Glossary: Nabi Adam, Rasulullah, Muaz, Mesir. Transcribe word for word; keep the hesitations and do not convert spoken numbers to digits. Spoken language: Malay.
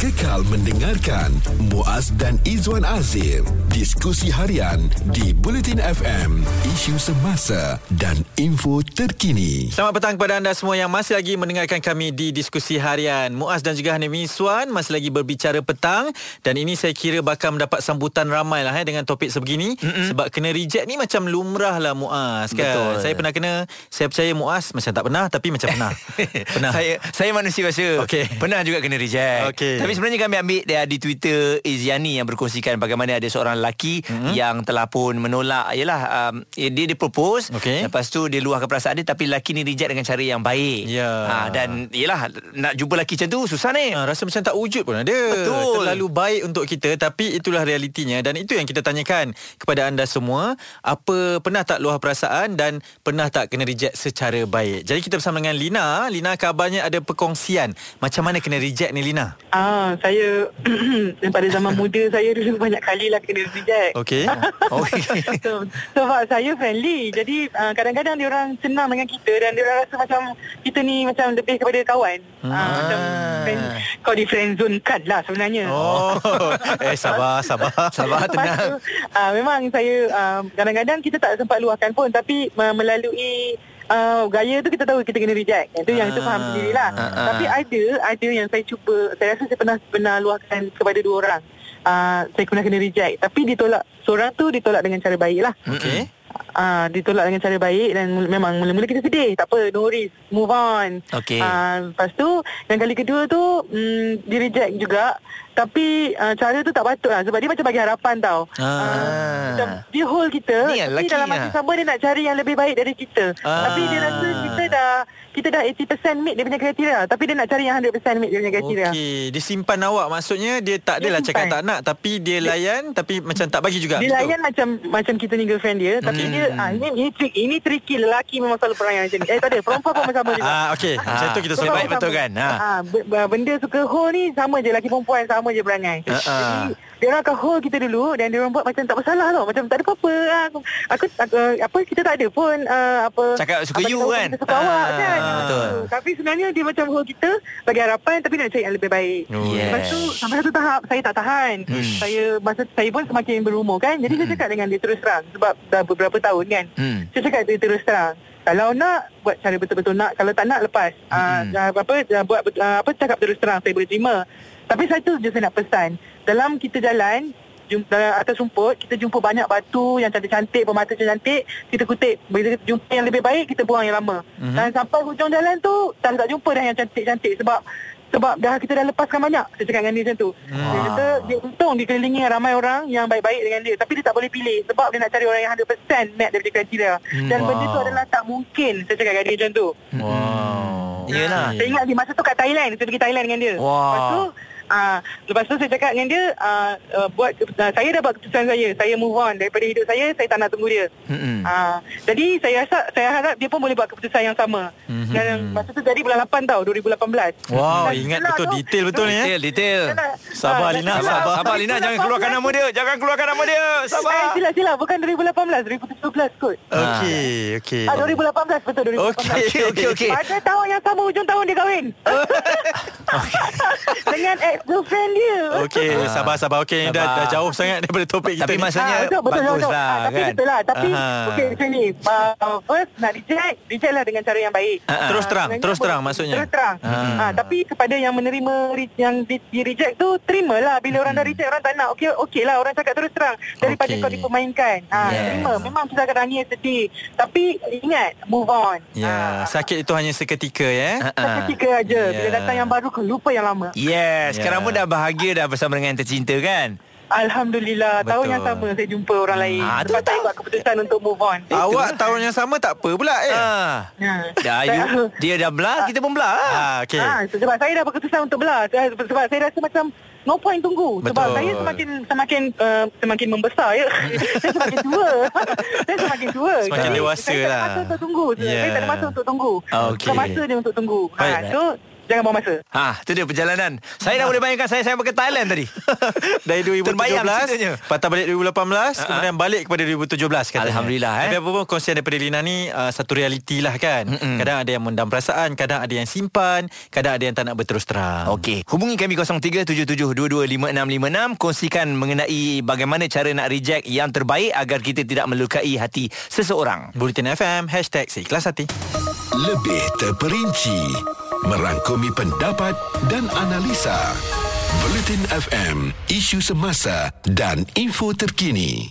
Kekal mendengarkan Muaz dan Izwan Azir. Diskusi harian di Bulletin F M, isu semasa dan info terkini. Selamat petang kepada anda semua yang masih lagi mendengarkan kami di Diskusi Harian. Muaz dan juga Hanif Izwan masih lagi berbicara petang. Dan ini saya kira bakal mendapat sambutan ramai lah eh, dengan topik sebegini. Mm-mm. Sebab kena reject ni macam lumrah lah Muaz kan? Betul. Saya pernah kena, saya percaya Muaz macam tak pernah, tapi macam pernah. Pernah. Saya, saya manusia biasa. Okay. Pernah juga kena reject. Okay. Tapi sebenarnya kami ambil dia di Twitter Iziani yang berkongsikan bagaimana ada seorang lelaki mm-hmm. yang telah pun menolak. Yalah, um, dia dia propose. Okay. Lepas tu dia luahkan perasaan dia, tapi lelaki ni reject dengan cara yang baik. Yeah. Ha, dan yalah, nak jumpa lelaki macam tu susah ni. Ha, rasa macam tak wujud pun ada. Betul. Terlalu baik untuk kita, tapi itulah realitinya. Dan itu yang kita tanyakan kepada anda semua. Apa pernah tak luah perasaan dan pernah tak kena reject secara baik? Jadi kita bersama dengan Lina. Lina, kabarnya ada perkongsian macam mana kena reject ni Lina? Ah, saya pada zaman muda saya dulu banyak kali lah kena reject. Okey. Okey. So, sebab saya friendly. Jadi uh, kadang-kadang dia orang senang dengan kita dan dia orang rasa macam kita ni macam lebih kepada kawan. Hmm. Uh, macam friend, kau di friend zone kan lah sebenarnya. Oh. eh sabar, sabar, sabar tenang. Tu, uh, memang saya uh, kadang-kadang kita tak sempat luahkan pun, tapi uh, melalui Uh, gaya tu kita tahu kita kena reject. Itu yang tu faham sendiri lah. Tapi ada Ada yang saya cuba, saya rasa saya pernah Pernah luahkan kepada dua orang. uh, Saya pernah kena reject, tapi ditolak. Seorang tu ditolak dengan cara baik lah. Okay. uh, Ditolak dengan cara baik. Dan memang mula-mula kita sedih. Tak apa, no risk, move on. Okay. uh, Lepas tu yang kali kedua tu um, di reject juga, tapi uh, cara tu tak patut lah. Sebab dia macam bagi harapan tau. ah. uh, Dia hold kita, tapi dalam masa sama dia nak cari yang lebih baik dari kita. ah. Tapi dia rasa kita dah Kita dah lapan puluh peratus meet dia punya kriteria, tapi dia nak cari yang seratus peratus meet dia punya kriteria. Okay. Dia simpan awak. Maksudnya dia tak adalah dia cakap tak nak, tapi dia layan, dia, tapi macam tak bagi juga. Dia betul? Layan macam Macam kita ni girlfriend dia. Tapi hmm. dia ah, ini, ini, trik, ini tricky. Lelaki memang selalu perangai macam ni. Eh tak ada, perempuan pun sama juga. ah, Okay ah. Macam tu kita so, baik betul kan. ah. Ah, Benda suka hold ni sama je. Lelaki perempuan sama je perangai. uh-uh. Jadi dia orang akan hold kita dulu dan dia orang buat macam tak bersalah tau, macam tak ada apa-apa. Aku, aku, aku apa kita tak ada pun uh, apa cakap suka you kan, suka uh, awak kan. Betul. Uh, tapi sebenarnya dia macam hold kita bagi harapan, tapi nak cari yang lebih baik. Oh, yes. Lepas tu sampai satu tahap saya tak tahan. Hmm. Saya masa saya pun semakin berumur kan. Jadi hmm. saya cakap dengan dia terus terang sebab dah beberapa tahun kan. Hmm. Saya cakap dia terus terang. Kalau nak buat cara betul-betul nak, kalau tak nak lepas. Ah hmm. uh, apa buat uh, apa cakap terus terang saya boleh terima. Tapi satu je saya nak pesan, dalam kita jalan jumpa, atas rumput, kita jumpa banyak batu yang cantik-cantik, permata cantik, kita kutip. Bila kita jumpa yang lebih baik, kita buang yang lama. Mm-hmm. Dan sampai hujung jalan tu, tak tak jumpa dah yang cantik-cantik sebab sebab dah kita dah lepaskan banyak. Saya cakap dengan dia macam tu. Wow. Dia kata dia untung dikelilingi ramai orang yang baik-baik dengan dia, tapi dia tak boleh pilih sebab dia nak cari orang yang seratus peratus match daripada kriteria. Dan wow. benda tu adalah tak mungkin. Saya cakap dengan dia macam tu. Wow. Yelah. Saya ingat di masa tu kat Thailand, kita pergi Thailand dengan dia. Wow. Lepas tu Uh, lepas tu saya cakap dengan dia, uh, uh, buat uh, saya dah buat keputusan saya, saya move on daripada hidup saya, saya tak nak tunggu dia. Mm-hmm. Uh, jadi saya rasa, saya harap dia pun boleh buat keputusan yang sama. Mm-hmm. Dan masa tu jadi bulan lapan tau, dua ribu lapan belas. Wow, dan ingat betul tu, detail betul ni. Detail, detail. Sabar uh, Lina, sabar. Sabar, sabar Lina, jangan keluarkan nama dia, jangan keluarkan nama dia. Sabar. Eh, sila sila, bukan dua ribu lapan belas, dua ribu tujuh belas kot. Okey, okey. Ah, dua ribu lapan belas betul, dua ribu lapan belas. Okey, okey, okey. Pada tahun yang sama hujung tahun dia kahwin. Dengan ex girlfriend dia. Okey, sabar-sabar. Okey, dah, dah jauh sangat daripada topik kita. Tapi maksudnya ha, betul, betul, bagus betul, lah ha, tapi kan? Betul lah. Tapi okey, macam ni uh, first nak reject, reject lah dengan cara yang baik. uh, Terus terang uh, Terus terang maksudnya Terus terang ha. Ha, tapi kepada yang menerima, yang di, di reject tu, terima lah. Bila hmm. orang dah reject, orang tak nak, okey okay lah, orang cakap terus terang daripada okay. kau dipermainkan. ha, yes. Terima. Memang kita akan nangis sedih, tapi ingat, move on. yeah. ha. Sakit itu hanya seketika ya. ha. Seketika aja. yeah. Bila datang yang baru, kau lupa yang lama. Yes yeah. Kamu dah bahagia dah bersama dengan yang tercinta kan? Alhamdulillah. Betul. Tahun yang sama saya jumpa orang lain. ha, Sebab saya buat keputusan untuk move on. Itu. Awak tahun yang sama tak apa pula eh. ha. Ha. Dah, you, dia dah belah, ha. kita pun belah. ha. Okay. ha. Sebab saya dah berkeputusan untuk belah. Sebab saya rasa macam no point tunggu. Betul. Sebab saya semakin Semakin uh, Semakin membesar ya. Saya semakin tua. Saya semakin tua Semakin dewasa lah. Saya tak ada masa untuk tunggu. yeah. Saya tak ada masa untuk tunggu. okay. Masa dia untuk tunggu. ha, So Jangan buang masa. Ha, tu dia perjalanan. Saya dah boleh bayangkan saya saya pergi Thailand tadi. Dari dua ribu tujuh belas, patah balik dua ribu lapan belas, uh-huh. kemudian balik kepada dua ribu tujuh belas katanya. Alhamdulillah eh. Tapi apa pun kongsian daripada Lina ni uh, satu realiti lah kan. Mm-mm. Kadang ada yang mendam perasaan, kadang ada yang simpan, kadang ada yang tak nak berterus terang. Okey. Hubungi kami kosong tiga tujuh tujuh dua dua lima enam lima enam, kongsikan mengenai bagaimana cara nak reject yang terbaik agar kita tidak melukai hati seseorang. Bulletin F M hashtag Seikhlas Hati. Lebih terperinci merangkumi pendapat dan analisa. Bulletin F M, isu semasa dan info terkini.